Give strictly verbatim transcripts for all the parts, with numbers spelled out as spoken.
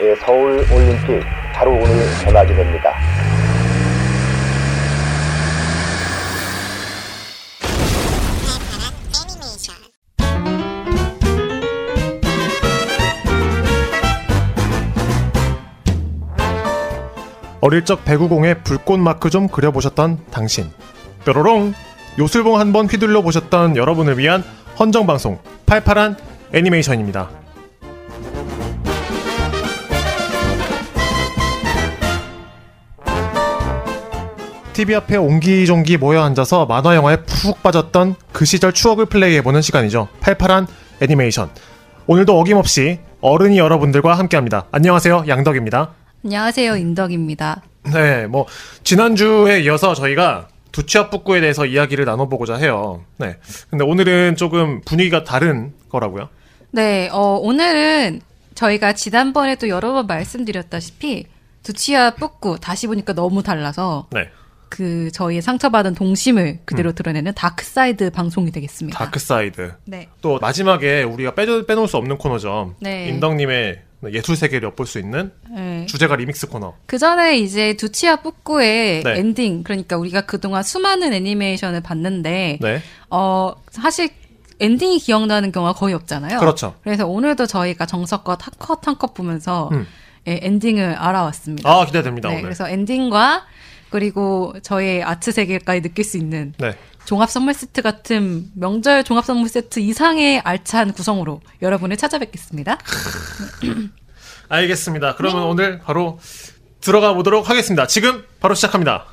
예, 서울 올림픽 바로 오늘 전하게 됩니다. 어릴 적 배구공에 불꽃 마크 좀 그려보셨던 당신, 뾰로롱 요술봉 한번 휘둘러 보셨던 여러분을 위한 헌정방송 팔팔한 애니메이션입니다. 티비 앞에 옹기종기 모여 앉아서 만화 영화에 푹 빠졌던 그 시절 추억을 플레이해보는 시간이죠. 팔팔한 애니메이션. 오늘도 어김없이 어른이 여러분들과 함께합니다. 안녕하세요, 양덕입니다. 안녕하세요, 임덕입니다. 네, 뭐 지난주에 이어서 저희가 두치와 뿌꾸에 대해서 이야기를 나눠보고자 해요. 네, 근데 오늘은 조금 분위기가 다른 거라고요? 네, 어, 오늘은 저희가 지난번에도 여러 번 말씀드렸다시피 두치와 뿌꾸 다시 보니까 너무 달라서 네. 그 저희의 상처받은 동심을 그대로 음. 드러내는 다크사이드 방송이 되겠습니다. 다크사이드. 네. 또 마지막에 우리가 빼, 빼놓을 수 없는 코너죠. 네. 임덕님의 예술세계를 엿볼 수 있는 네. 주제가 리믹스 코너. 그 전에 이제 두치와 뿌꾸의 네. 엔딩, 그러니까 우리가 그동안 수많은 애니메이션을 봤는데 네. 어 사실 엔딩이 기억나는 경우가 거의 없잖아요. 그렇죠. 그래서 오늘도 저희가 정석껏 한 컷 한 컷 보면서 음. 예, 엔딩을 알아왔습니다. 아, 기대됩니다. 네, 오늘. 그래서 엔딩과 그리고 저의 아트 세계까지 느낄 수 있는 네. 종합 선물 세트 같은 명절 종합 선물 세트 이상의 알찬 구성으로 여러분을 찾아뵙겠습니다. 알겠습니다. 그러면 네. 오늘 바로 들어가 보도록 하겠습니다. 지금 바로 시작합니다.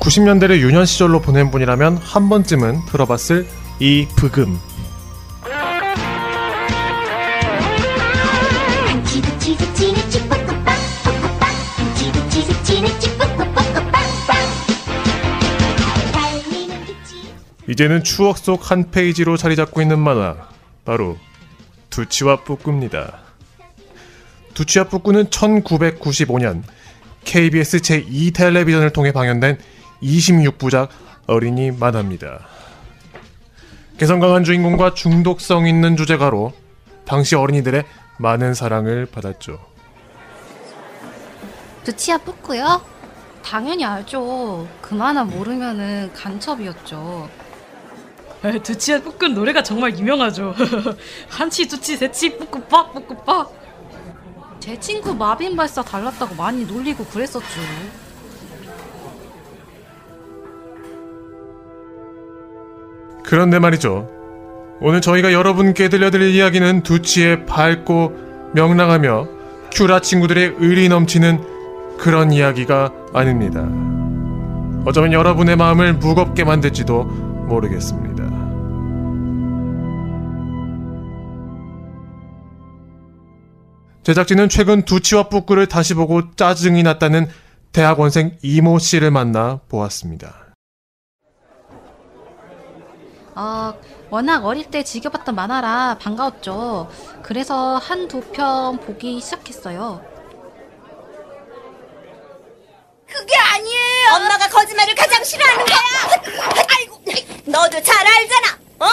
구십 년대를 유년 시절로 보낸 분이라면 한 번쯤은 들어봤을 이 브금. 이제는 추억 속 한 페이지로 자리 잡고 있는 만화, 바로 두치와 뿌꾸입니다. 두치와 뿌꾸는 천구백구십오 년 케이비에스 제이 텔레비전을 통해 방영된 이십육 부작 어린이 만화입니다. 개성 강한 주인공과 중독성 있는 주제가로 당시 어린이들의 많은 사랑을 받았죠. 두치와 뿌꾸요? 당연히 알죠. 그만한 모르면은 간첩이었죠. 두치와 뿌꾸는 노래가 정말 유명하죠. 한치 두치 세치 뿌꾸빠 뿌꾸빠. 제 친구 마빈 발사 달랐다고 많이 놀리고 그랬었죠. 그런데 말이죠. 오늘 저희가 여러분께 들려드릴 이야기는 두치의 밝고 명랑하며 큐라 친구들의 의리 넘치는 그런 이야기가 아닙니다. 어쩌면 여러분의 마음을 무겁게 만들지도 모르겠습니다. 제작진은 최근 두치와 뿌꾸를 다시 보고 짜증이 났다는 대학원생 이모 씨를 만나 보았습니다. 어, 워낙 어릴 때 즐겨봤던 만화라 반가웠죠. 그래서 한두 편 보기 시작했어요. 그게 아니에요. 엄마가 거짓말을 가장 싫어하는 거야. 아이고, 너도 잘 알잖아. 어?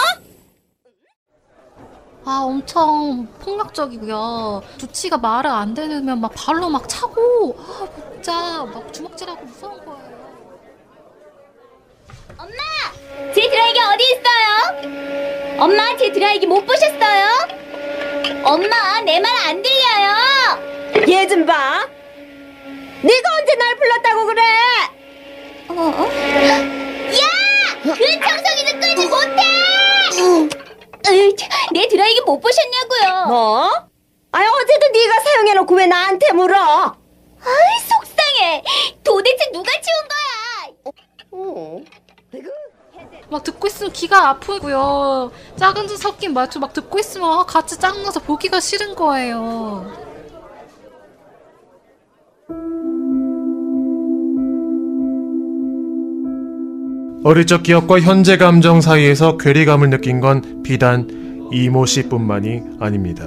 아, 엄청 폭력적이고요. 두치가 말을 안 들으면 막 발로 막 차고, 아, 진짜 막 주먹질하고 무서운 거예요. 엄마! 제 드라이기 어디 있어요? 엄마, 제 드라이기 못 보셨어요? 엄마, 내 말 안 들려요? 얘 좀 봐. 네가 언제 날 불렀다고 그래? 어? 어? 야! 그 청소기는 끄지 못해! 내 드라이기 못 보셨냐고요? 뭐? 아니, 어제도 네가 사용해놓고 왜 나한테 물어? 아이, 속상해. 도대체 누가 치운 거야? 막 듣고 있으면 귀가 아프고요. 작은 듯 섞인 말투 막 듣고 있으면 같이 짱나서 보기가 싫은 거예요. 어릴 적 기억과 현재 감정 사이에서 괴리감을 느낀 건 비단 이모 씨뿐만이 아닙니다.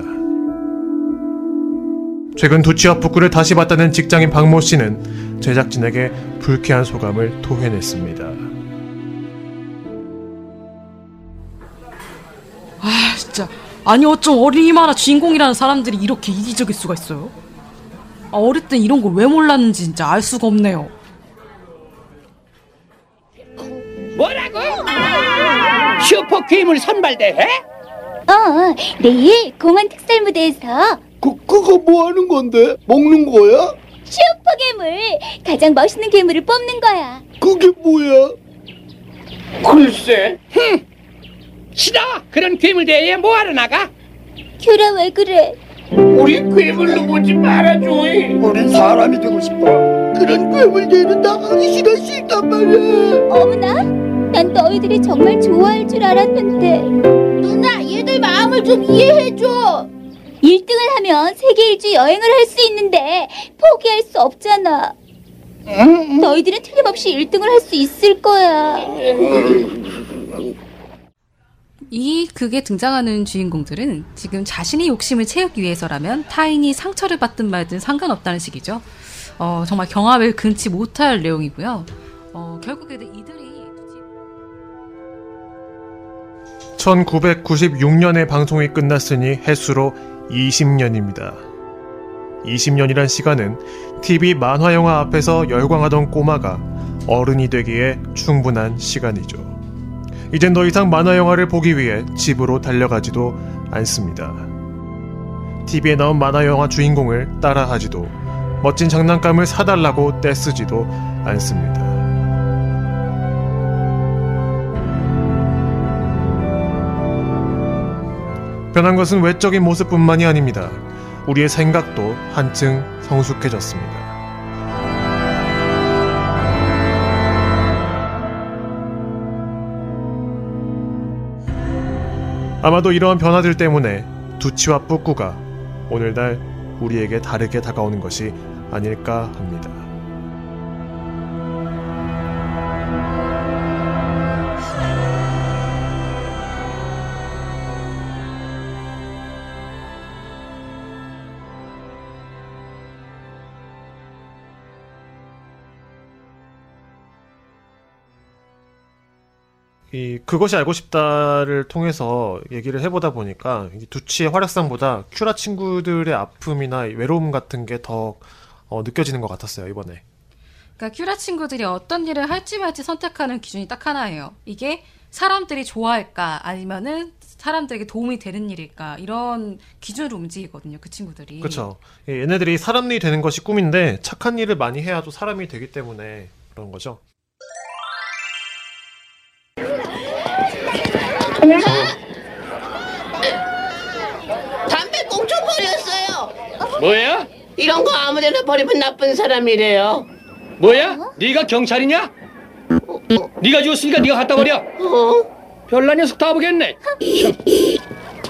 최근 두치와 뿌꾸를 다시 봤다는 직장인 박모 씨는 제작진에게 불쾌한 소감을 토해냈습니다. 아 진짜, 아니 어쩜 어린이만화 주인공이라는 사람들이 이렇게 이기적일 수가 있어요? 아, 어릴 땐 이런 걸 왜 몰랐는지 진짜 알 수가 없네요. 뭐라고? 아! 슈퍼게임을 선발대회? 어, 내일 공원 특설 무대에서. 그, 그거 뭐 하는 건데? 먹는 거야? 슈퍼괴물! 가장 멋있는 괴물을 뽑는 거야. 그게 뭐야? 글쎄. 흠. 싫어! 그런 괴물 대회에 뭐하러 나가? 큐라 왜 그래? 우리 괴물로 보지 말아줘. 우린 사람이 되고 싶어. 그런 괴물 대회는 나가기 싫어 싫단 말이야. 어머나? 난 너희들이 정말 좋아할 줄 알았는데. 누나, 얘들 마음을 좀 이해해줘. 일 등을 하면 세계 일주 여행을 할 수 있는데 포기할 수 없잖아. 음. 너희들은 틀림없이 일 등을 할 수 있을 거야. 이 극에 등장하는 주인공들은 지금 자신의 욕심을 채우기 위해서라면 타인이 상처를 받든 말든 상관없다는 식이죠. 어, 정말 경합을 금치 못할 내용이고요. 어, 결국에는 이들이 천구백구십육 년에 방송이 끝났으니 해수로 이십 년입니다. 이십 년이란 시간은 티비 만화 영화 앞에서 열광하던 꼬마가 어른이 되기에 충분한 시간이죠. 이젠 더 이상 만화 영화를 보기 위해 집으로 달려가지도 않습니다. 티비에 나온 만화 영화 주인공을 따라하지도, 멋진 장난감을 사달라고 떼쓰지도 않습니다. 변한 것은 외적인 모습뿐만이 아닙니다. 우리의 생각도 한층 성숙해졌습니다. 아마도 이러한 변화들 때문에 두치와 뿌꾸가 오늘날 우리에게 다르게 다가오는 것이 아닐까 합니다. 이 그것이 알고 싶다를 통해서 얘기를 해보다 보니까 두치의 활약상보다 큐라 친구들의 아픔이나 외로움 같은 게 더 어, 느껴지는 것 같았어요, 이번에. 그러니까 큐라 친구들이 어떤 일을 할지 말지 선택하는 기준이 딱 하나예요. 이게 사람들이 좋아할까 아니면은 사람들에게 도움이 되는 일일까, 이런 기준으로 움직이거든요, 그 친구들이. 그렇죠. 얘네들이 사람이 되는 것이 꿈인데 착한 일을 많이 해야 또 사람이 되기 때문에 그런 거죠. 담배 꽁초 버렸어요. 뭐야? 이런 거 아무데나 버리면 나쁜 사람이래요. 뭐야? 어? 네가 경찰이냐? 어? 네가 주웠으니까 네가 갖다 버려. 어? 별난 녀석 다 보겠네.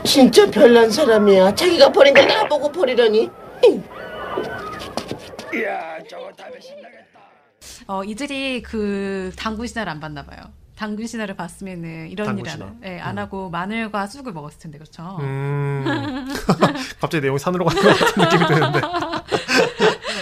진짜 별난 사람이야. 자기가 버린 거 나보고 버리라니. 이야, 저거 담배 신나겠다. 어, 이들이 그 당군 신화를 안 봤나 봐요. 당근 신화를 봤으면은 이런 일 안 네, 음. 하고 마늘과 쑥을 먹었을 텐데, 그렇죠? 음... 갑자기 내용이 산으로 가는 것 같은 느낌이 드는데.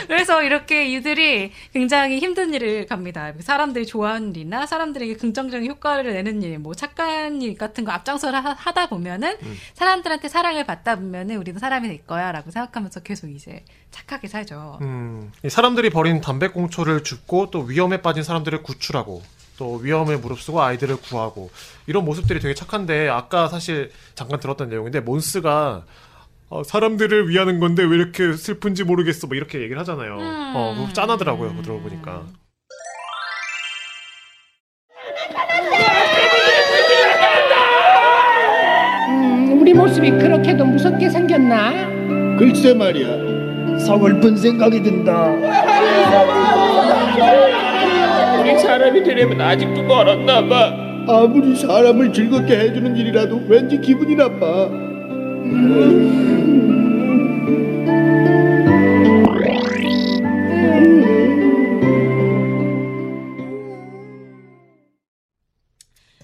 그래서 이렇게 이들이 굉장히 힘든 일을 갑니다. 사람들이 좋아하는 일이나 사람들에게 긍정적인 효과를 내는 일, 뭐 착한 일 같은 거 앞장서를 하다 보면은 음. 사람들한테 사랑을 받다 보면은 우리도 사람이 될 거야라고 생각하면서 계속 이제 착하게 살죠. 음, 사람들이 버린 담배꽁초를 줍고 또 위험에 빠진 사람들을 구출하고. 또 위험에 무릅쓰고 아이들을 구하고, 이런 모습들이 되게 착한데, 아까 사실 잠깐 들었던 내용인데 몬스가 어, 사람들을 위하는 건데 왜 이렇게 슬픈지 모르겠어 뭐 이렇게 얘기를 하잖아요. 음... 어, 그거 짠하더라고요. 음... 들어보니까. 음, 우리 모습이 그렇게도 무섭게 생겼나? 글쎄 말이야. 서글픈 생각이 든다. 우리 사람이 되려면 아직도 멀었나 봐. 아무리 사람을 즐겁게 해주는 일이라도 왠지 기분이 나빠.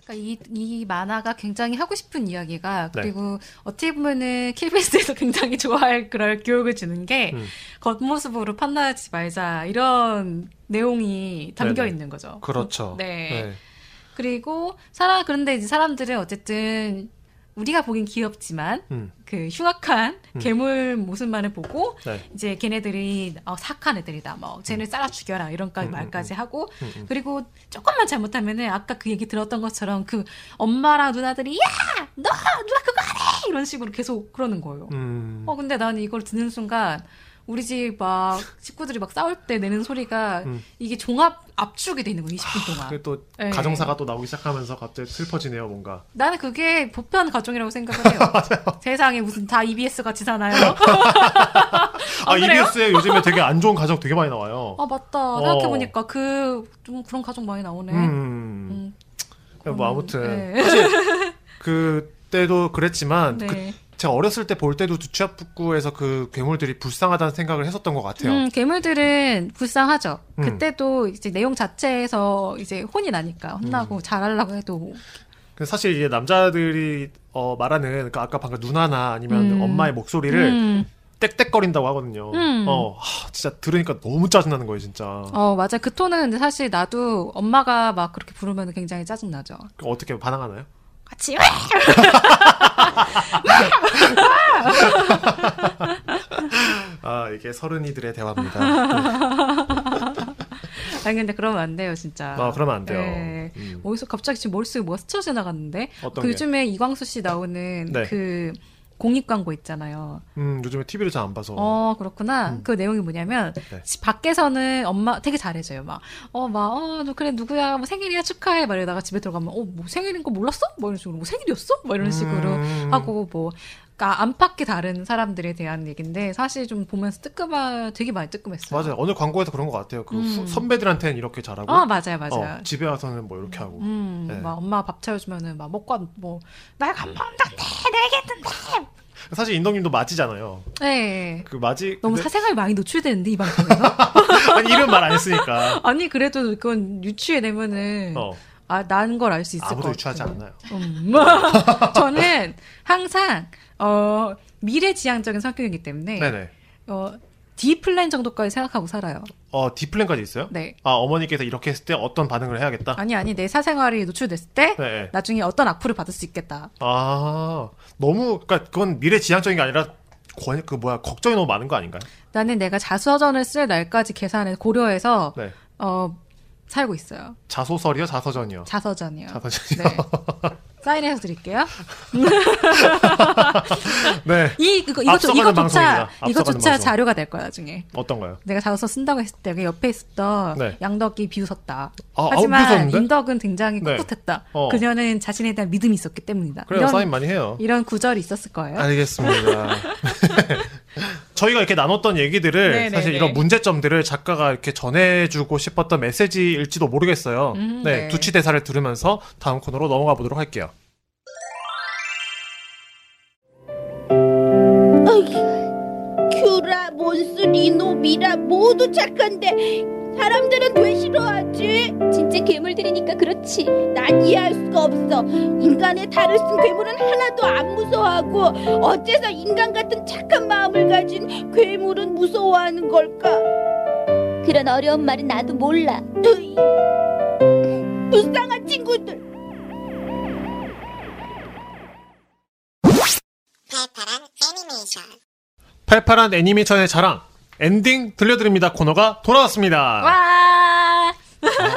그러니까 이, 이 만화가 굉장히 하고 싶은 이야기가, 그리고 네. 어떻게 보면은 케이비에스에서 굉장히 좋아할 그런 교육을 주는 게 음. 겉모습으로 판단하지 말자 이런 내용이 담겨 네네. 있는 거죠. 그렇죠. 네. 네. 그리고 사람 그런데 이제 사람들은 어쨌든 우리가 보긴 귀엽지만 음. 그 흉악한 음. 괴물 모습만을 보고 네. 이제 걔네들이 어, 사악한 애들이다, 뭐 쟤네 음. 잘라 죽여라 이런 음, 말까지 음, 하고 음, 그리고 조금만 잘못하면은 아까 그 얘기 들었던 것처럼 그 엄마랑 누나들이 야! 너! 누나 그거 안 해! 이런 식으로 계속 그러는 거예요. 음. 어 근데 난 이걸 듣는 순간 우리 집 막 식구들이 막 싸울 때 내는 소리가 음. 이게 종합 압축이 돼 있는 거예요. 이십 분 동안. 아, 또 네. 가정사가 또 나오기 시작하면서 갑자기 슬퍼지네요, 뭔가. 나는 그게 보편 가정이라고 생각을 해요. 세상에 무슨 다 이비에스 같이 사나요? 아, 이비에스에 요즘에 되게 안 좋은 가정 되게 많이 나와요. 아, 맞다. 어. 생각해보니까 그 좀 그런 가정 많이 나오네. 음. 음. 그건... 뭐 아무튼 네. 사실 그때도 그랬지만. 네. 그... 제가 어렸을 때 볼 때도 두치와 뿌꾸에서 그 괴물들이 불쌍하다는 생각을 했었던 것 같아요. 음, 괴물들은 불쌍하죠. 음. 그때도 이제 내용 자체에서 이제 혼이 나니까 혼나고 음. 잘하려고 해도. 사실 이제 남자들이 어, 말하는 그러니까 아까 방금 누나나 아니면 음. 엄마의 목소리를 음. 떽떽거린다고 하거든요. 음. 어, 하, 진짜 들으니까 너무 짜증나는 거예요, 진짜. 어, 맞아. 그 톤은 근데 사실 나도 엄마가 막 그렇게 부르면 굉장히 짜증나죠. 어떻게 반항하나요? 같이 아 이게 서른이들의 대화입니다. 아니 근데 그러면 안 돼요 진짜. 아 그러면 안 돼요. 네. 음. 어디서 갑자기 지금 머릿속에 뭐가 스쳐 지나갔는데. 어떤 그 게? 요즘에 이광수 씨 나오는 네. 그 공익 광고 있잖아요. 음 요즘에 티비를 잘 안 봐서. 어 그렇구나. 음. 그 내용이 뭐냐면 네. 밖에서는 엄마 되게 잘해줘요. 막 어 막 어 너 그래 누구야 뭐 생일이야 축하해 말이다가 집에 들어가면 어 뭐 생일인 거 몰랐어? 뭐 이런 식으로 뭐 생일이었어? 뭐 이런 식으로 음... 하고 뭐. 그러니까 안팎이 다른 사람들에 대한 얘기인데 사실 좀 보면서 뜨끔한 되게 많이 뜨끔했어요. 맞아요. 어느 광고에서 그런 것 같아요. 그 음. 선배들한테는 이렇게 잘하고, 어 맞아요, 맞아요. 어, 집에 와서는 뭐 이렇게 하고, 음, 네. 막 엄마 밥 차려주면은 막 먹고 뭐 나 감방한테 내겠는데. 사실 인덕님도 맞이잖아요. 네. 그 맞이 너무 근데... 사생활이 많이 노출되는데 이 방송에서. 아니 이런 말 안 했으니까. 아니 그래도 그건 유추해내면은. 어. 아, 난 걸 알 수 있을 것 같아요. 아무도 유추하지 않나요? 음. 저는 항상 어, 미래지향적인 성격이기 때문에 네네. 어, D플랜 정도까지 생각하고 살아요. 어, D플랜까지 있어요? 네. 아, 어머니께서 이렇게 했을 때 어떤 반응을 해야겠다? 아니, 아니, 내 사생활이 노출됐을 때 네네. 나중에 어떤 악플을 받을 수 있겠다. 아, 너무, 그러니까 그건 미래지향적인 게 아니라 권, 그 뭐야, 걱정이 너무 많은 거 아닌가요? 나는 내가 자서전을 쓸 날까지 계산을 고려해서 네. 어, 살고 있어요. 자소설이요? 자서전이요? 자서전이요. 자서전이요. 네. 사인해서 드릴게요. 네. 이, 그거, 이것도, 이것조차, 이것조차 자료가 될 거야, 나중에. 어떤가요? 내가 자소서 쓴다고 했을 때, 옆에 있었던 네. 양덕이 비웃었다. 아, 하지만, 인덕은 굉장히 꿋꿋했다. 네. 어. 그녀는 자신에 대한 믿음이 있었기 때문이다. 그래요, 이런, 사인 많이 해요. 이런 구절이 있었을 거예요. 알겠습니다. 저희가 이렇게 나눴던 얘기들을 네네네. 사실 이런 문제점들을 작가가 이렇게 전해주고 싶었던 메시지일지도 모르겠어요. 음, 네, 네. 두치 대사를 들으면서 다음 코너로 넘어가 보도록 할게요. 큐라, 몬스, 리노, 미라 모두 착한데 사람들은 왜 싫어하지? 진짜 괴물들이니까 그렇지. 난 이해할 수가 없어. 인간의 탈을 쓴 괴물은 하나도 안 무서워하고 어째서 인간 같은 착한 마음을 가진 괴물은 무서워하는 걸까? 그런 어려운 말은 나도 몰라. 으이, 불쌍한 친구들. 팔팔한 애니메이션. 팔팔한 애니메이션의 자랑. 엔딩 들려드립니다 코너가 돌아왔습니다. 와~ 아,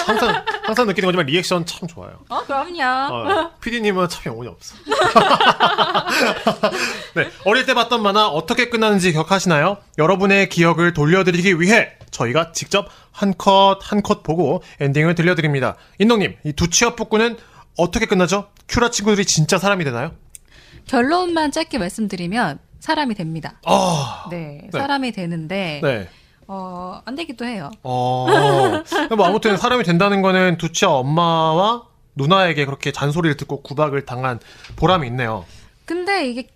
항상 항상 느끼는 거지만 리액션 참 좋아요. 어 그럼요. 어, 피디님은 참 영혼이 없어. 네, 어릴 때 봤던 만화 어떻게 끝나는지 기억하시나요? 여러분의 기억을 돌려드리기 위해 저희가 직접 한 컷 한 컷 보고 엔딩을 들려드립니다. 인덕님, 이 두치와 뿌꾸는 어떻게 끝나죠? 큐라 친구들이 진짜 사람이 되나요? 결론만 짧게 말씀드리면 사람이 됩니다. 어... 네, 네, 사람이 되는데 네. 어, 안 되기도 해요. 어... 뭐 아무튼 사람이 된다는 거는 두치와 엄마와 누나에게 그렇게 잔소리를 듣고 구박을 당한 보람이 있네요. 근데 이게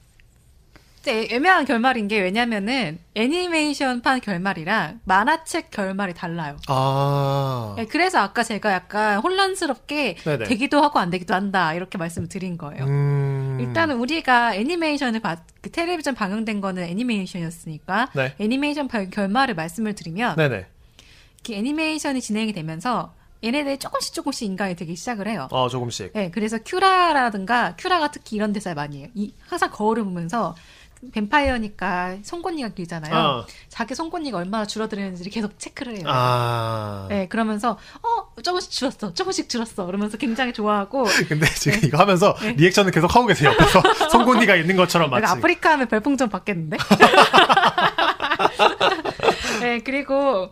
애매한 결말인 게 왜냐면은 애니메이션판 결말이랑 만화책 결말이 달라요. 아. 네, 그래서 아까 제가 약간 혼란스럽게 네네. 되기도 하고 안 되기도 한다 이렇게 말씀을 드린 거예요. 음... 일단은 우리가 애니메이션을 봐, 그 텔레비전 방영된 거는 애니메이션이었으니까 네. 애니메이션 결말을 말씀을 드리면 네네. 이렇게 애니메이션이 진행이 되면서 얘네들이 조금씩 조금씩 인간이 되기 시작을 해요. 아, 조금씩. 네, 그래서 큐라라든가 큐라가 특히 이런 대사를 많이 해요. 이, 항상 거울을 보면서 뱀파이어니까 송곳니가 길잖아요. 어. 자기 송곳니가 얼마나 줄어드는지 계속 체크를 해요. 아. 네, 그러면서 어 조금씩 줄었어, 조금씩 줄었어, 그러면서 굉장히 좋아하고. 근데 지금 네. 이거 하면서 네. 리액션을 계속 하고 계세요. 그래서 송곳니가 있는 것처럼 마치. 아프리카 하면 별풍선 받겠는데? 네, 그리고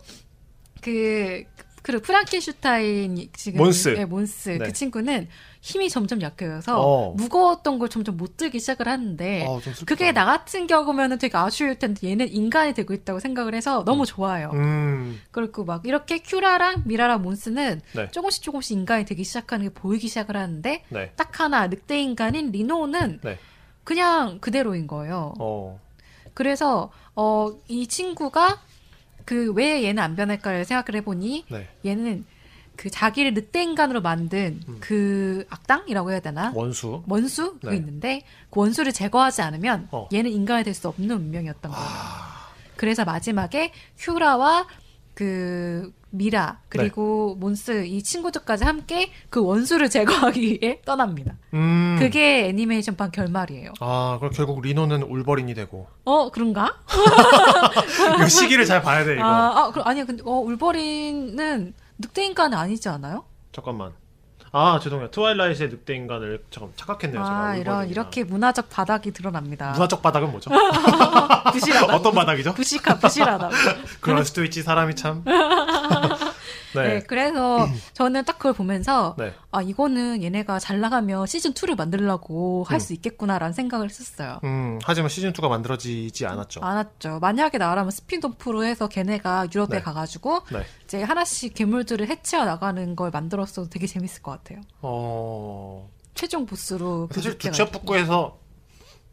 그. 그리고 프랑켄슈타인 지금 몬스, 네, 몬스. 네. 그 친구는 힘이 점점 약해져서 어. 무거웠던 걸 점점 못 들기 시작을 하는데 어, 그게 나 같은 경우면은 되게 아쉬울 텐데 얘는 인간이 되고 있다고 생각을 해서 너무 좋아요. 음. 그리고 막 이렇게 큐라랑 미라랑 몬스는 네. 조금씩 조금씩 인간이 되기 시작하는 게 보이기 시작을 하는데 네. 딱 하나 늑대 인간인 리노는 네. 그냥 그대로인 거예요. 어. 그래서 어, 이 친구가 그 왜 얘는 안 변할까를 생각을 해보니 네. 얘는 그 자기를 늑대 인간으로 만든 음. 그 악당이라고 해야 되나? 원수. 원수? 네. 그 있는데 그 원수를 제거하지 않으면 어. 얘는 인간이 될 수 없는 운명이었던 거예요. 아... 그래서 마지막에 큐라와 그 미라 그리고 네. 몬스 이 친구들까지 함께 그 원수를 제거하기 위해 떠납니다. 음... 그게 애니메이션판 결말이에요. 아, 그럼 결국 리노는 울버린이 되고. 어, 그런가? 이 시기를 잘 봐야 돼 이거. 아, 아 그럼 아니 근데 어 울버린은 늑대 인간은 아니지 않아요? 잠깐만. 아, 죄송해요. 트와일라이트의 늑대 인간을 잠깐 착각했네요. 아, 제가 이런 이렇게 문화적 바닥이 드러납니다. 문화적 바닥은 뭐죠? 부실하다. 어떤 바닥이죠? 부실하, 부실하다. 그럴 수도 있지 사람이 참. 네. 네, 그래서 저는 딱 그걸 보면서 네. 아 이거는 얘네가 잘 나가면 시즌 이를 만들려고 할 수 음. 있겠구나라는 생각을 했었어요. 음, 하지만 시즌 이가 만들어지지 않았죠. 않았죠. 만약에 나라면 스핀오프로 해서 걔네가 유럽에 네. 가가지고 네. 이제 하나씩 괴물들을 해치워 나가는 걸 만들었어도 되게 재밌을 것 같아요. 어... 최종 보스로. 사실 두치와 뿌꾸에서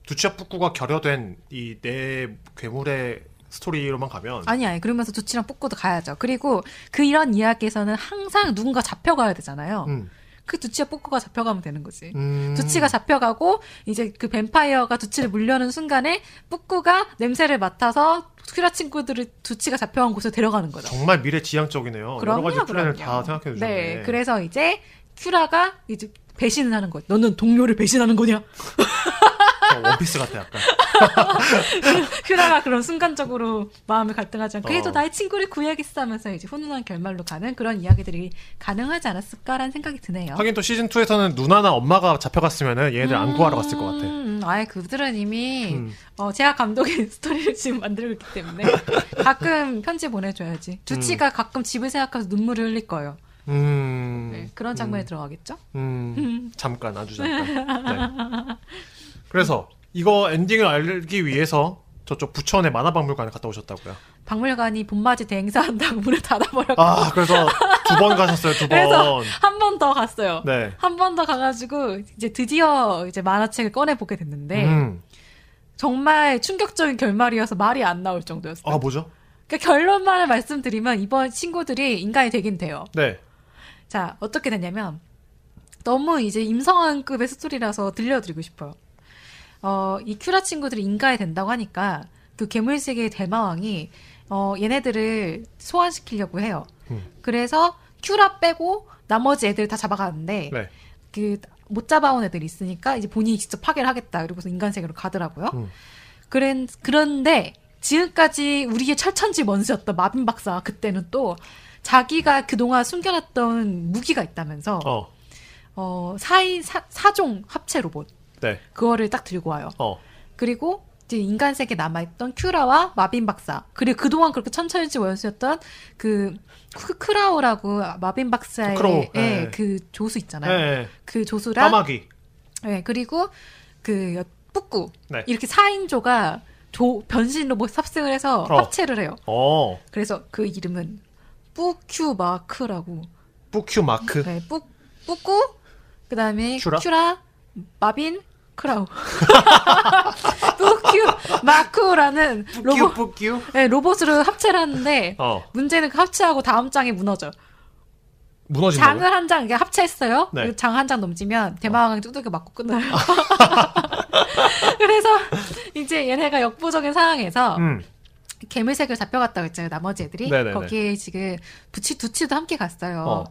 두치와 뿌꾸가 결여된 이 네 괴물의 스토리로만 가면 아니 아니 그러면서 두치랑 뿌꾸도 가야죠. 그리고 그 이런 이야기에서는 항상 누군가 잡혀가야 되잖아요. 음. 그 두치와 뿌꾸가 잡혀가면 되는 거지. 음. 두치가 잡혀가고 이제 그 뱀파이어가 두치를 물려는 순간에 뿌꾸가 냄새를 맡아서 큐라 친구들을 두치가 잡혀간 곳으로 데려가는 거죠. 정말 미래지향적이네요. 그럼요, 여러 가지 플랜을 그럼요. 다 생각해 주셨네. 네, 그래서 이제 큐라가 이제 배신을 하는 거예요. 너는 동료를 배신하는 거냐? 원피스 같아 약간. 큐라가 그런 순간적으로 마음을 갈등하지 않고 그래도 어. 나의 친구를 구해야겠어 하면서 이제 훈훈한 결말로 가는 그런 이야기들이 가능하지 않았을까라는 생각이 드네요. 하긴 또 시즌이에서는 누나나 엄마가 잡혀갔으면은 얘네들 음... 안 구하러 갔을 것 같아. 음, 아예 그들은 이미 음. 어, 제가 감독의 스토리를 지금 만들고 있기 때문에 가끔 편지 보내줘야지. 두치가 음. 가끔 집을 생각해서 눈물을 흘릴 거예요. 음... 네, 그런 장면에 음... 들어가겠죠? 음... 잠깐 아주 잠깐. 네. 그래서 이거 엔딩을 알기 위해서 저쪽 부천의 만화박물관에 갔다 오셨다고요? 박물관이 봄맞이 대행사한다고 문을 닫아버렸고. 아, 그래서 두 번 가셨어요, 두 번. 그래서 한 번 더 갔어요. 네. 한 번 더 가가지고 이제 드디어 이제 만화책을 꺼내 보게 됐는데 음. 정말 충격적인 결말이어서 말이 안 나올 정도였어요. 아, 뭐죠? 그러니까 결론만을 말씀드리면 이번 친구들이 인간이 되긴 돼요. 네. 자, 어떻게 됐냐면 너무 이제 임성환급의 스토리라서 들려드리고 싶어요. 어, 이 큐라 친구들이 인간이 된다고 하니까 그 괴물 세계의 대마왕이 어, 얘네들을 소환시키려고 해요. 음. 그래서 큐라 빼고 나머지 애들 다 잡아가는데 네. 그 못 잡아온 애들이 있으니까 이제 본인이 직접 파괴를 하겠다. 그러고서 인간 세계로 가더라고요. 음. 그런 그런데 지금까지 우리의 철천지 원수였던 마빈 박사가 그때는 또 자기가 그동안 숨겨놨던 무기가 있다면서 어, 어 사인 사, 사종 합체 로봇. 네. 그거를 딱 들고 와요. 어. 그리고 이제 인간 세계 남아있던 큐라와 마빈 박사 그리고 그동안 그렇게 천천히 원수였던 그 크크라우라고 마빈 박사의 예, 네. 그 조수 있잖아요. 네. 그 조수랑 까마귀. 네. 그리고 그 뿌꾸 네. 이렇게 사인조가 조 변신 로봇 탑승을 해서 어. 합체를 해요. 어. 그래서 그 이름은 뿌큐 마크라고. 뿌큐 마크. 네. 뿌 뿌꾸 그다음에 큐라, 큐라 마빈, 크라우. 뿌큐, 마쿠라는 로봇, 뿌끼 네, 로봇으로 합체를 하는데 어. 문제는 합체하고 다음 장이 무너져. 무너진다고요? 장을 한 장, 그러니까 합체했어요. 네. 장 한 장 넘지면 대마왕이 뚜둑이 맞고 끝나요. 그래서 이제 얘네가 역부족인 상황에서 음. 개미색을 잡혀갔다고 했잖아요. 나머지 애들이. 네네네. 거기에 지금 두치, 두치도 함께 갔어요. 어.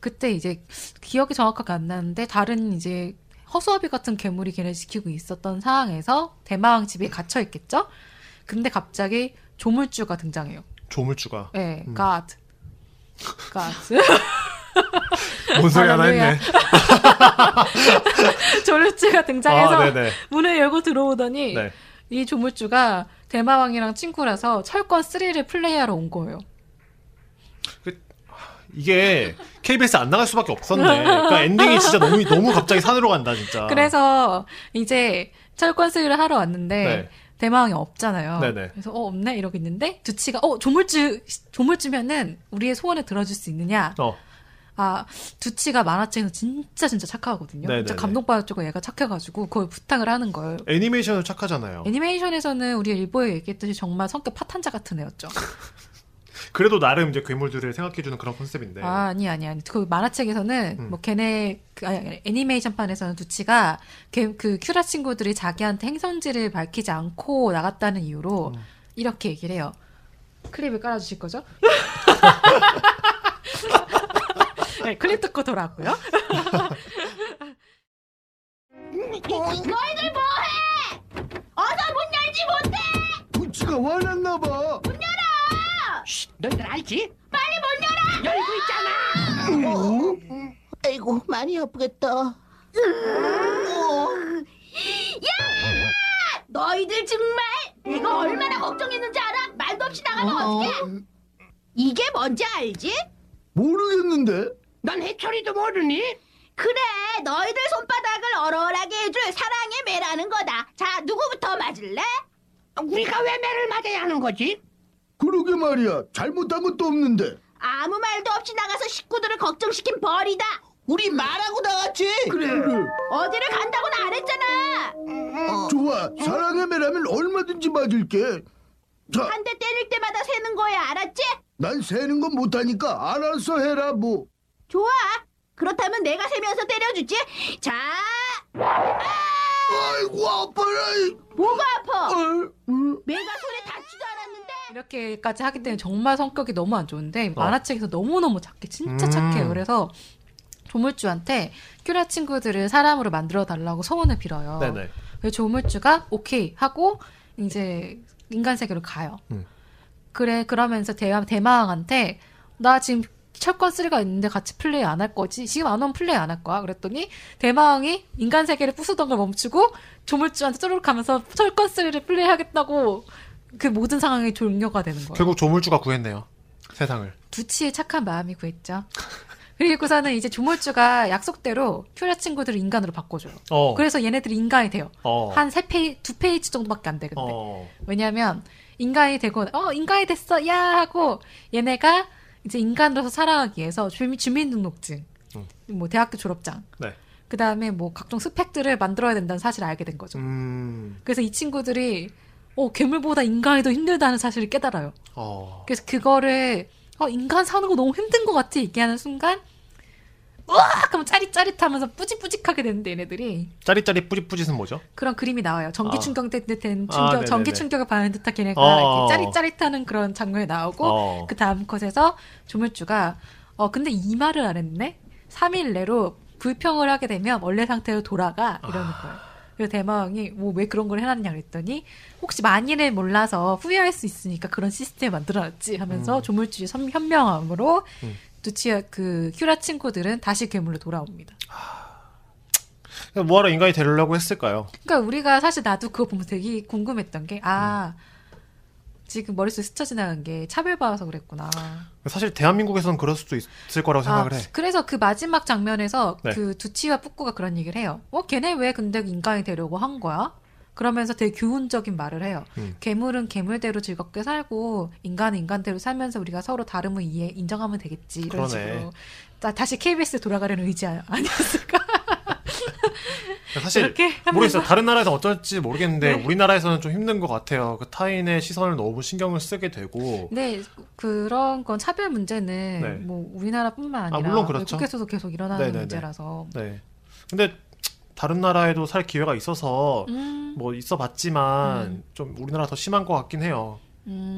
그때 이제 기억이 정확하게 안 나는데 다른 이제 허수아비 같은 괴물이 걔를 지키고 있었던 상황에서 대마왕 집에 갇혀 있겠죠? 근데 갑자기 조물주가 등장해요. 조물주가? 네. 음. God. God. 뭔 소리 하나 했네. 조물주가 등장해서 아, 문을 열고 들어오더니 네. 이 조물주가 대마왕이랑 친구라서 철권 삼를 플레이하러 온 거예요. 그, 이게 케이비에스 안 나갈 수밖에 없었네. 그러니까 엔딩이 진짜 너무 너무 갑자기 산으로 간다 진짜. 그래서 이제 철권 삼를 하러 왔는데 네. 대마왕이 없잖아요. 네네. 그래서 어 없네 이러고 있는데 두치가 어 조물주 조물주면은 우리의 소원을 들어줄 수 있느냐. 어. 아, 두치가 만화책에서 진짜 진짜 착하거든요. 네네네. 진짜 감동받았고 얘가 착해가지고 그걸 부탁을 하는 걸. 애니메이션은 착하잖아요. 애니메이션에서는 우리 일보에 얘기했듯이 정말 성격 파탄자 같은 애였죠. 그래도 나름 이제 괴물들을 생각해주는 그런 컨셉인데. 아, 아니, 아니, 아니. 그 만화책에서는 음. 뭐 걔네, 그, 아니, 애니메이션판에서는 두치가 걔, 그 큐라 친구들이 자기한테 행선지를 밝히지 않고 나갔다는 이유로 음. 이렇게 얘기를 해요. 클립을 깔아주실 거죠? 네, 클립 듣고 돌아왔고요. 너희들 뭐해? 어서 문 열지 못해! 부츠가 화났나 봐. 문 열어! 쉿, 너희들 알지? 빨리 문 열어! 열고 있잖아! 어? 아이고, 많이 아프겠다. 야! 너희들 정말! 내가 얼마나 걱정했는지 알아? 말도 없이 나가면 어... 어떡해? 이게 뭔지 알지? 모르겠는데? 난 해철이도 모르니? 그래, 너희들 손바닥을 얼얼하게 해줄 사랑의 매라는 거다. 자, 누구부터 맞을래? 우리가 왜 매를 맞아야 하는 거지? 그러게 말이야, 잘못한 것도 없는데. 아무 말도 없이 나가서 식구들을 걱정시킨 벌이다. 우리 말하고 나갔지? 그래. 그래. 어디를 간다고는 안 했잖아. 어. 좋아, 사랑의 매라면 얼마든지 맞을게. 한 대 때릴 때마다 세는 거야, 알았지? 난 세는 건 못하니까 알아서 해라, 뭐. 좋아. 그렇다면 내가 세면서 때려주지. 자. 아! 아이고, 아파라. 뭐가 아파? 어, 음. 내가 손에 닿지도 않았는데. 이렇게까지 하기 때문에 정말 성격이 너무 안 좋은데 어. 만화책에서 너무너무 착해. 진짜 음. 착해요. 그래서 조물주한테 큐라 친구들을 사람으로 만들어달라고 소원을 빌어요. 네네. 그래서 조물주가 오케이 하고 이제 인간 세계로 가요. 음. 그래, 그러면서 대마, 대마왕한테 나 지금 철권 삼가 있는데 같이 플레이 안 할 거지? 지금 안 오면 플레이 안 할 거야? 그랬더니 대마왕이 인간 세계를 부수던 걸 멈추고 조물주한테 쪼르륵하면서 철권 삼를 플레이하겠다고 그 모든 상황이 종료가 되는 거예요. 결국 조물주가 구했네요. 세상을. 두치의 착한 마음이 구했죠. 그리고서는 이제 조물주가 약속대로 큐라 친구들을 인간으로 바꿔줘요. 어. 그래서 얘네들이 인간이 돼요. 어. 한 세 페이지, 두 페이지 정도밖에 안 돼, 근데. 어. 왜냐면 인간이 되고, 어, 인간이 됐어, 야! 하고, 얘네가 이제 인간으로서 살아가기 위해서 주민, 주민등록증, 음. 뭐, 대학교 졸업장, 네. 그 다음에 뭐, 각종 스펙들을 만들어야 된다는 사실을 알게 된 거죠. 음. 그래서 이 친구들이, 어, 괴물보다 인간이 더 힘들다는 사실을 깨달아요. 어. 그래서 그거를, 어, 인간 사는 거 너무 힘든 것 같아, 얘기하는 순간, 으악! 하면 짜릿짜릿하면서 뿌짓뿌짓하게 되는데 얘네들이 짜릿짜릿 뿌짓뿌짓은 뭐죠? 그런 그림이 나와요. 전기 충격된 듯한 아. 충격, 아, 전기 충격을 받는 듯한 걔네가 어. 짜릿짜릿하는 그런 장면이 나오고 어. 그 다음 컷에서 조물주가 어 근데 이 말을 안 했네? 삼 일 내로 불평을 하게 되면 원래 상태로 돌아가 이러는 아. 거예요. 그래서 대마왕이 뭐 왜 그런 걸 해놨냐 그랬더니 혹시 만일을 몰라서 후회할 수 있으니까 그런 시스템을 만들어놨지 하면서 음. 조물주의 현명함으로 음. 두치와 그 큐라 친구들은 다시 괴물로 돌아옵니다. 하... 뭐하러 인간이 되려고 했을까요? 그러니까 우리가 사실 나도 그거 보면서 되게 궁금했던 게 아 음. 지금 머릿속에 스쳐 지나간 게 차별받아서 그랬구나. 사실 대한민국에서는 그럴 수도 있을 거라고 생각을 아, 해. 그래서 그 마지막 장면에서 네. 그 두치와 뿌꾸가 그런 얘기를 해요. 어 걔네 왜 근데 인간이 되려고 한 거야? 그러면서 되게 교훈적인 말을 해요. 음. 괴물은 괴물대로 즐겁게 살고 인간은 인간대로 살면서 우리가 서로 다름을 이해, 인정하면 되겠지. 이런 그러네. 식으로. 나, 다시 케이비에스에 돌아가려는 의지 아니었을까? 사실 모르겠어요. 다른 나라에서 어떨지 모르겠는데 네. 우리나라에서는 좀 힘든 것 같아요. 그 타인의 시선을 너무 신경을 쓰게 되고. 네, 그런 건 차별 문제는 네. 뭐 우리나라뿐만 아니라 아, 물론 그렇죠. 외국에서도 계속 일어나는 네네네. 문제라서. 네. 근데 다른 나라에도 살 기회가 있어서 음. 뭐 있어봤지만 음. 좀 우리나라 더 심한 것 같긴 해요. 음.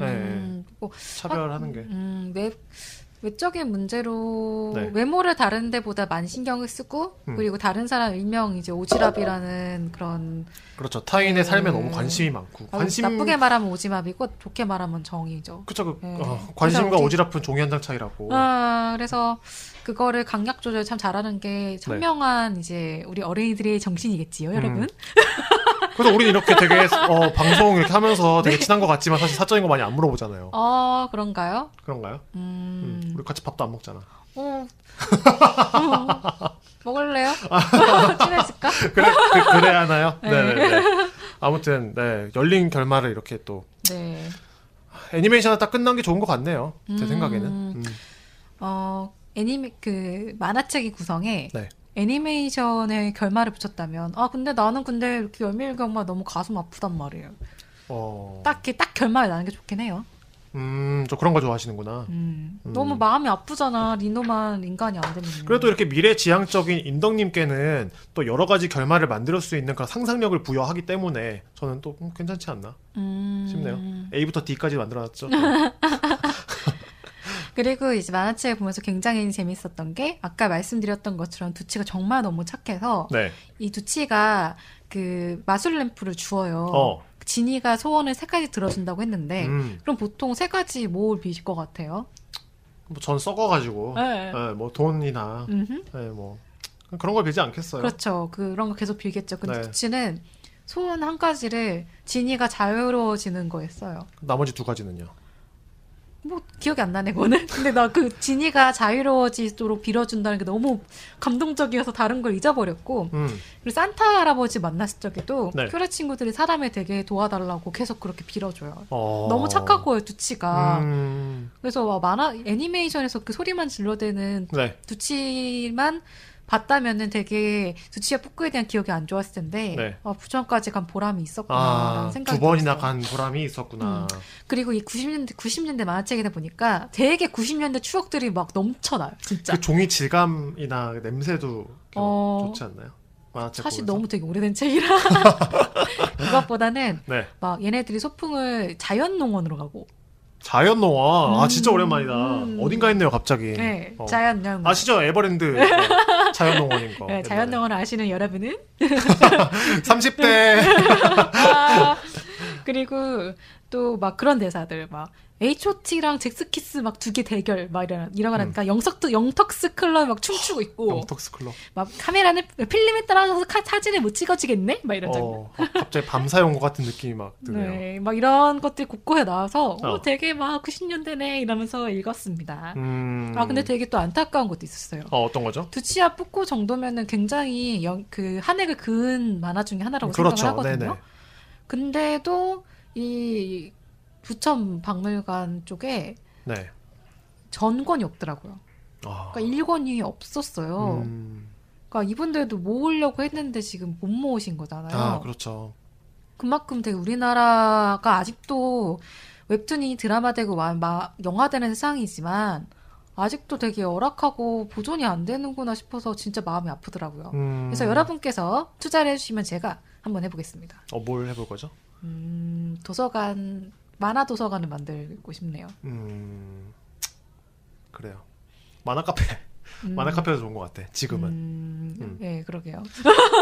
네. 뭐, 차별하는 아, 게. 음, 왜? 외적인 문제로 네. 외모를 다른 데보다 많이 신경을 쓰고 음. 그리고 다른 사람 일명 이제 오지랖이라는 그런 그렇죠. 타인의 음, 삶에 너무 관심이 많고 관심 나쁘게 말하면 오지랖이고 좋게 말하면 정의죠. 그렇죠. 그, 네. 어, 관심과 오지랖은 종이 한 장 차이라고. 아, 그래서 그거를 강약 조절 참 잘하는 게 청명한 네. 이제 우리 어린이들의 정신이겠지요, 음. 여러분. 그래서 우리는 이렇게 되게 어, 방송 이렇게 하면서 되게 네. 친한 것 같지만 사실 사적인 거 많이 안 물어보잖아요. 어, 그런가요? 그런가요? 음. 음. 우리 같이 밥도 안 먹잖아. 어. 어. 먹을래요? 친해질까? 그래, 그, 그래 하나요? 네. 네네네. 아무튼 네 열린 결말을 이렇게 또 네. 애니메이션이 딱 끝난 게 좋은 것 같네요. 제 음. 생각에는. 음. 어 애니메 그 만화책이 구성에. 네. 애니메이션의 결말을 붙였다면 아 근데 나는 근데 이렇게 열밀경만 너무 가슴 아프단 말이에요. 어... 딱, 딱 결말이 나는 게 좋긴 해요. 음, 저 그런 거 좋아하시는구나. 음, 음. 너무 마음이 아프잖아. 리노만 인간이 안 되면. 그래도 이렇게 미래지향적인 인덕님께는 또 여러 가지 결말을 만들 수 있는 그런 상상력을 부여하기 때문에 저는 또 음, 괜찮지 않나 음... 싶네요. A부터 D까지 만들어놨죠. 그리고 이제 만화책을 보면서 굉장히 재밌었던 게 아까 말씀드렸던 것처럼 두치가 정말 너무 착해서 네. 이 두치가 그 마술 램프를 주어요. 어. 지니가 소원을 세 가지 들어준다고 했는데 음. 그럼 보통 세 가지 뭘 빌릴 것 같아요? 뭐 전 썩어가지고 네. 네, 뭐 돈이나 네, 뭐 그런 걸 빌지 않겠어요? 그렇죠. 그런 거 계속 빌겠죠. 근데 네. 두치는 소원 한 가지를 지니가 자유로워지는 거였어요. 나머지 두 가지는요? 뭐 기억이 안 나네 그거는. 근데 나 그 지니가 자유로워지도록 빌어준다는 게 너무 감동적이어서 다른 걸 잊어버렸고 음. 그리고 산타 할아버지 만났을 적에도 네. 큐레 친구들이 사람을 되게 도와달라고 계속 그렇게 빌어줘요. 어... 너무 착하고요 두치가. 음... 그래서 와, 만화 애니메이션에서 그 소리만 질러대는 네. 두치만 봤다면은 되게 두치와 뿌꾸에 대한 기억이 안 좋았을 텐데 네. 아, 부천까지 간 보람이 있었구나라는 아, 생각이 두 번이나 들었어요. 간 보람이 있었구나. 음. 그리고 이 구십 년대 구십 년대 만화책이다 보니까 되게 구십 년대 추억들이 막 넘쳐나요. 진짜. 그 종이 질감이나 냄새도 어... 좋지 않나요? 만화책 사실 보면서. 너무 되게 오래된 책이라 그것보다는 네. 막 얘네들이 소풍을 자연농원으로 가고. 자연농원. 음. 아 진짜 오랜만이다. 음. 어딘가 있네요 갑자기. 네, 어. 자연농원. 아시죠? 에버랜드 어, 자연농원인 거. 네, 자연농원을 아시는 여러분은? 삼십 대. 아, 그리고 또 막 그런 대사들 막 에이치 오 티랑 젝스키스 막 두 개 대결 막 이런 이런 거라니까 음. 영석도 영턱스 클럽 막 춤추고 있고. 영턱스 클럽. 막 카메라는 필름에 따라서 사진을 못 찍어지겠네 막 이런 장면. 어, 아, 갑자기 밤사이 온 것 같은 느낌이 막 드네요. 네, 막 이런 것들이 곳곳에 나와서 어, 어. 되게 막 구십 년대네 이러면서 읽었습니다. 음. 아 근데 되게 또 안타까운 것도 있었어요. 어 어떤 거죠? 두치와 뿌꾸 정도면은 굉장히 영, 그 한 획을 그은 만화 중에 하나라고 그렇죠. 생각을 하거든요. 네네. 근데도 이 부천 박물관 쪽에 네. 전권이 없더라고요. 아. 그러니까 일권이 없었어요. 음. 그러니까 이분들도 모으려고 했는데 지금 못 모으신 거잖아요. 아, 그렇죠. 그만큼 되게 우리나라가 아직도 웹툰이 드라마되고 영화되는 세상이지만 아직도 되게 열악하고 보존이 안 되는구나 싶어서 진짜 마음이 아프더라고요. 음. 그래서 여러분께서 투자를 해주시면 제가 한번 해보겠습니다. 어, 뭘 해볼 거죠? 음, 도서관, 만화 도서관을 만들고 싶네요. 음, 그래요. 만화 카페. 음. 만화 카페가 좋은 것 같아, 지금은. 음, 음. 예, 그러게요.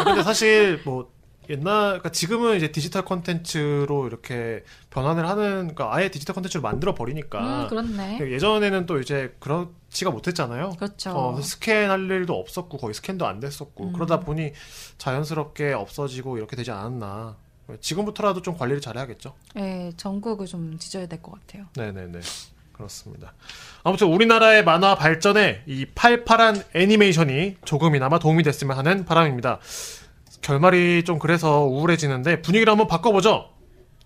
근데 사실 뭐, 옛날, 그러니까 지금은 이제 디지털 콘텐츠로 이렇게 변환을 하는, 그러니까 아예 디지털 콘텐츠로 만들어 버리니까. 음, 그렇네. 예전에는 또 이제 그렇지가 못했잖아요. 그렇죠. 어, 스캔할 일도 없었고 거의 스캔도 안 됐었고 음. 그러다 보니 자연스럽게 없어지고 이렇게 되지 않았나. 지금부터라도 좀 관리를 잘해야겠죠. 네, 전국을 좀 지져야 될 것 같아요. 네네네, 그렇습니다. 아무튼 우리나라의 만화 발전에 이 팔팔한 애니메이션이 조금이나마 도움이 됐으면 하는 바람입니다. 결말이 좀 그래서 우울해지는데 분위기를 한번 바꿔보죠.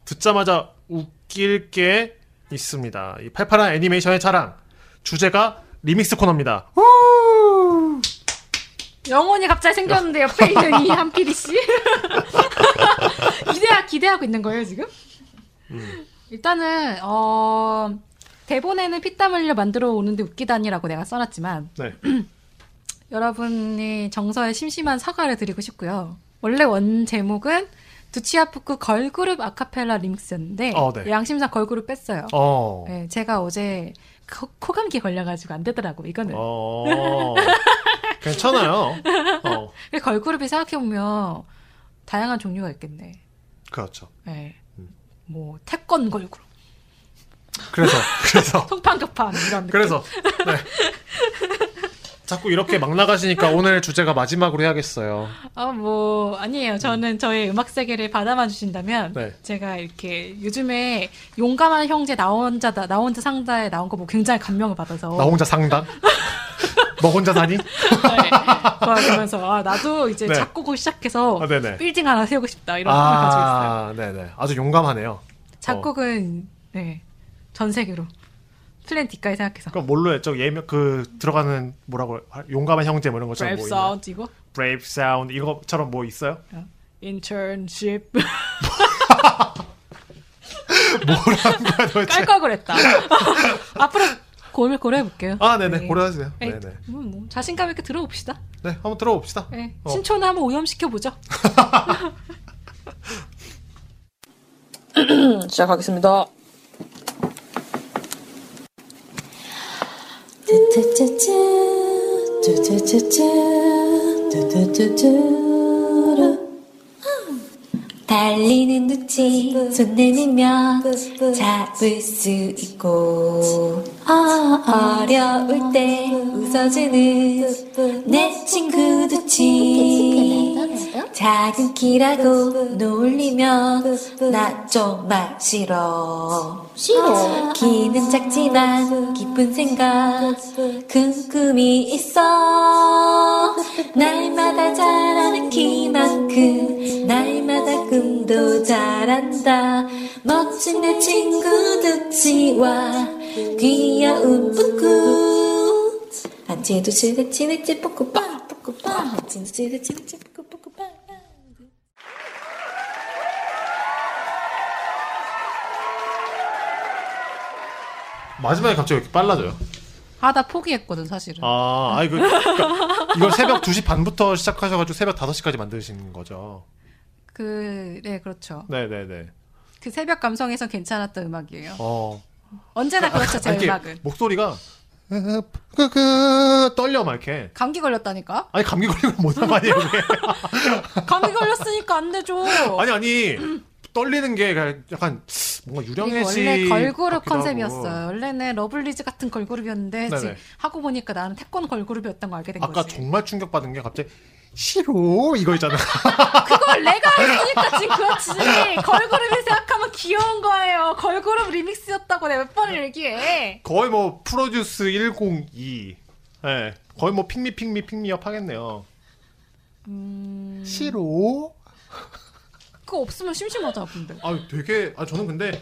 듣자마자 웃길 게 있습니다. 이 팔팔한 애니메이션의 자랑, 주제가 리믹스 코너입니다. 영혼이 갑자기 생겼는데 옆에 있는 이 한필이 씨. 기대하, 기대하고 있는 거예요, 지금? 음. 일단은, 어, 대본에는 피땀 흘려 만들어 오는데 웃기다니라고 내가 써놨지만, 네. 여러분이 정서에 심심한 사과를 드리고 싶고요. 원래 원 제목은 두치와 뿌꾸 걸그룹 아카펠라 링스였는데, 어, 네. 양심상 걸그룹 뺐어요. 어. 네, 제가 어제 코, 코감기 걸려가지고 안 되더라고, 이거는. 어. 괜찮아요. 어. 걸그룹이 생각해보면 다양한 종류가 있겠네. 그렇죠. 네. 음. 뭐, 태권 걸그룹. 그래서, 그래서. 통판교판, 이런 느낌. 그래서, 네. 자꾸 이렇게 막 나가시니까 오늘 주제가 마지막으로 해야겠어요. 아, 뭐, 아니에요. 저는 음. 저의 음악 세계를 받아만 주신다면, 네. 제가 이렇게 요즘에 용감한 형제 나 혼자, 나 혼자 산다에 나온 거 보고 굉장히 감명을 받아서. 나 혼자 산다? 너 혼자 사니? 네. 그러면서, 아, 나도 이제 네. 작곡을 시작해서 아, 빌딩 하나 세우고 싶다. 이런 꿈을 아, 가지고 있어요. 네네. 아주 용감하네요. 작곡은, 어. 네. 전 세계로. 플랜 D까지 생각해서. 그럼 뭘로 했죠? 예명 그 들어가는 뭐라고 용감한 형제 뭐 이런 것처럼 Brave 뭐 Sound 이거? Brave Sound 이거처럼 뭐 있어요? Internship 뭐라는 거야 도대체? 깔깔 그랬다. 앞으로 고민을 고려해볼게요. 아 네네 네. 고려하세요. 에이, 네네. 뭐, 뭐 자신감 있게 들어봅시다. 네 한번 들어봅시다. 네. 어. 신촌을 한번 오염시켜보죠. 시작하겠습니다. 두두두두 두두두두 두두두두 달리는 두치 손 내밀면 잡을 수 있고 어려울 때 웃어주는 내 친구 두치 작은 키라고 놀리면 나 정말 싫어 싫어 키는 작지만 깊은 생각 큰 꿈이 있어 날마다 자라는 키만큼 날마다 꿈도 자란다 멋진 내 친구 두치와 귀여운 뿌꾸 안치 두치 두치 두치 뿌꾸빠 뿌꾸빠 안치 두치 두치 두치 뿌꾸뿌꾸빠 마지막에 갑자기 왜 이렇게 빨라져요? 아, 나 포기했거든, 사실은. 아, 아니, 그, 그러니까 이걸 새벽 두 시 반부터 시작하셔가지고 새벽 다섯 시까지 만드신 거죠? 그, 네, 그렇죠. 네네네. 그 새벽 감성에서 괜찮았던 음악이에요. 어. 언제나 그렇죠, 제 아니, 음악은. 목소리가, 그, 그, 떨려, 막 이렇게. 감기 걸렸다니까? 아니, 감기 걸리면 못 나가니, 이게. 감기 걸렸으니까 안 되죠. 아니, 아니. 음. 떨리는 게 약간 뭔가 유령해지 원래 걸그룹 컨셉이었어요. 하고. 원래는 러블리즈 같은 걸그룹이었는데 네네. 하고 보니까 나는 태권 걸그룹이었던 거 알게 된 아까 거지. 아까 정말 충격받은 게 갑자기 싫어 이거 있잖아. 그걸 내가 했으니까 지금 그렇지. 걸그룹이 생각하면 귀여운 거예요. 걸그룹 리믹스였다고 내가 몇 번을 얘기해. 거의 뭐 프로듀스 일공이 네. 거의 뭐 핑미 핑미 핑미업 하겠네요. 음... 싫어? 그거 없으면 심심하다, 근데. 아, 되게, 아, 저는 근데,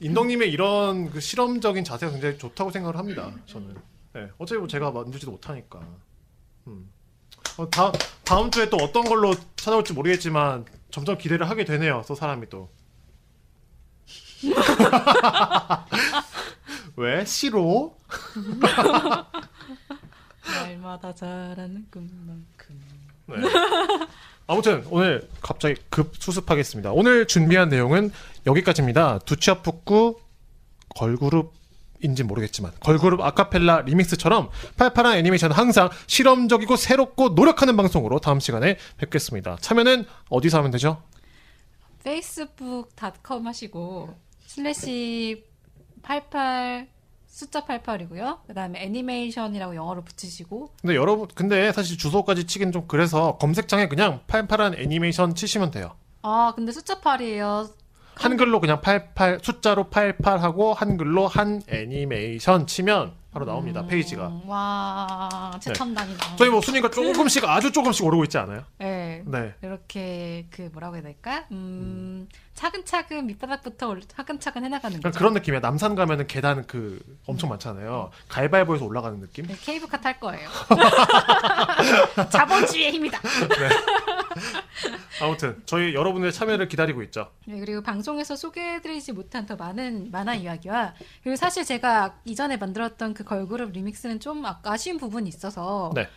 인덕님의 이런 그 실험적인 자세가 굉장히 좋다고 생각을 합니다, 저는. 네. 어차피 뭐 제가 만들지도 못하니까. 음. 어, 다, 다음 주에 또 어떤 걸로 찾아올지 모르겠지만, 점점 기대를 하게 되네요, 또 사람이 또. 왜? 싫어? 날마다 자라는 꿈만큼. 네. 아무튼 오늘 갑자기 급 수습하겠습니다. 오늘 준비한 내용은 여기까지입니다. 두치와 뿌꾸 걸그룹인지 모르겠지만 걸그룹 아카펠라 리믹스처럼 팔팔한 애니메이션 항상 실험적이고 새롭고 노력하는 방송으로 다음 시간에 뵙겠습니다. 참여는 어디서 하면 되죠? 페이스북 닷컴 하시고 슬래시 팔십팔 숫자 팔십팔이고요. 그다음에 애니메이션이라고 영어로 붙이시고. 근데 여러분, 근데 사실 주소까지 치긴 좀 그래서 검색창에 그냥 팔팔한 애니메이션 치시면 돼요. 아, 근데 숫자 팔이에요. 한글로 그냥 팔팔 숫자로 팔팔 하고 한글로 한 애니메이션 치면 바로 나옵니다. 음, 페이지가. 와, 최첨단이다. 네. 저희 뭐 순위가 조금씩 아주 조금씩 오르고 있지 않아요? 네. 네. 이렇게 그 뭐라고 해야 될까? 음, 음. 차근차근 밑바닥부터 올, 차근차근 해나가는 거죠. 그런 느낌이야. 남산 가면은 계단 그 엄청 음. 많잖아요. 가위바위보에서 올라가는 느낌? 네, 케이블카 탈 거예요. 자본주의의 힘이다. 네. 아무튼 저희 여러분의 참여를 기다리고 있죠. 네, 그리고 방송에서 소개해드리지 못한 더 많은 만화 이야기와 그리고 사실 제가 이전에 만들었던 그 걸그룹 리믹스는 좀 아쉬운 부분이 있어서 네. 좀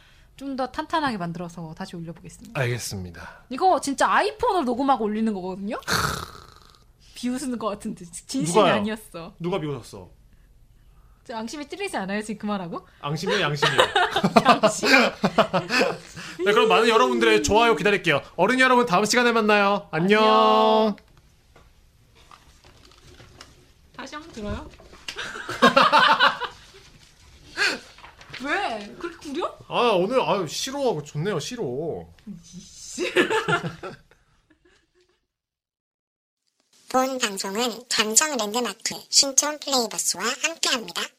더 탄탄하게 만들어서 다시 올려보겠습니다. 알겠습니다. 이거 진짜 아이폰으로 녹음하고 올리는 거거든요? 비웃는 것 같은데 진심이 누가요? 아니었어. 누가 비웃었어? 저 앙심이 찔리지 않아요? 지금 그만하고? 앙심이에요? 양심이에요? 양심. 네, 그럼 많은 여러분들의 좋아요 기다릴게요. 어른이 여러분 다음 시간에 만나요. 안녕. 안녕. 다시 한번 들어요? 왜? 그렇게 구려? 아 오늘 아유 싫어하고 좋네요. 싫어. 본 방송은 감성 랜드마크 신촌 플레이버스와 함께합니다.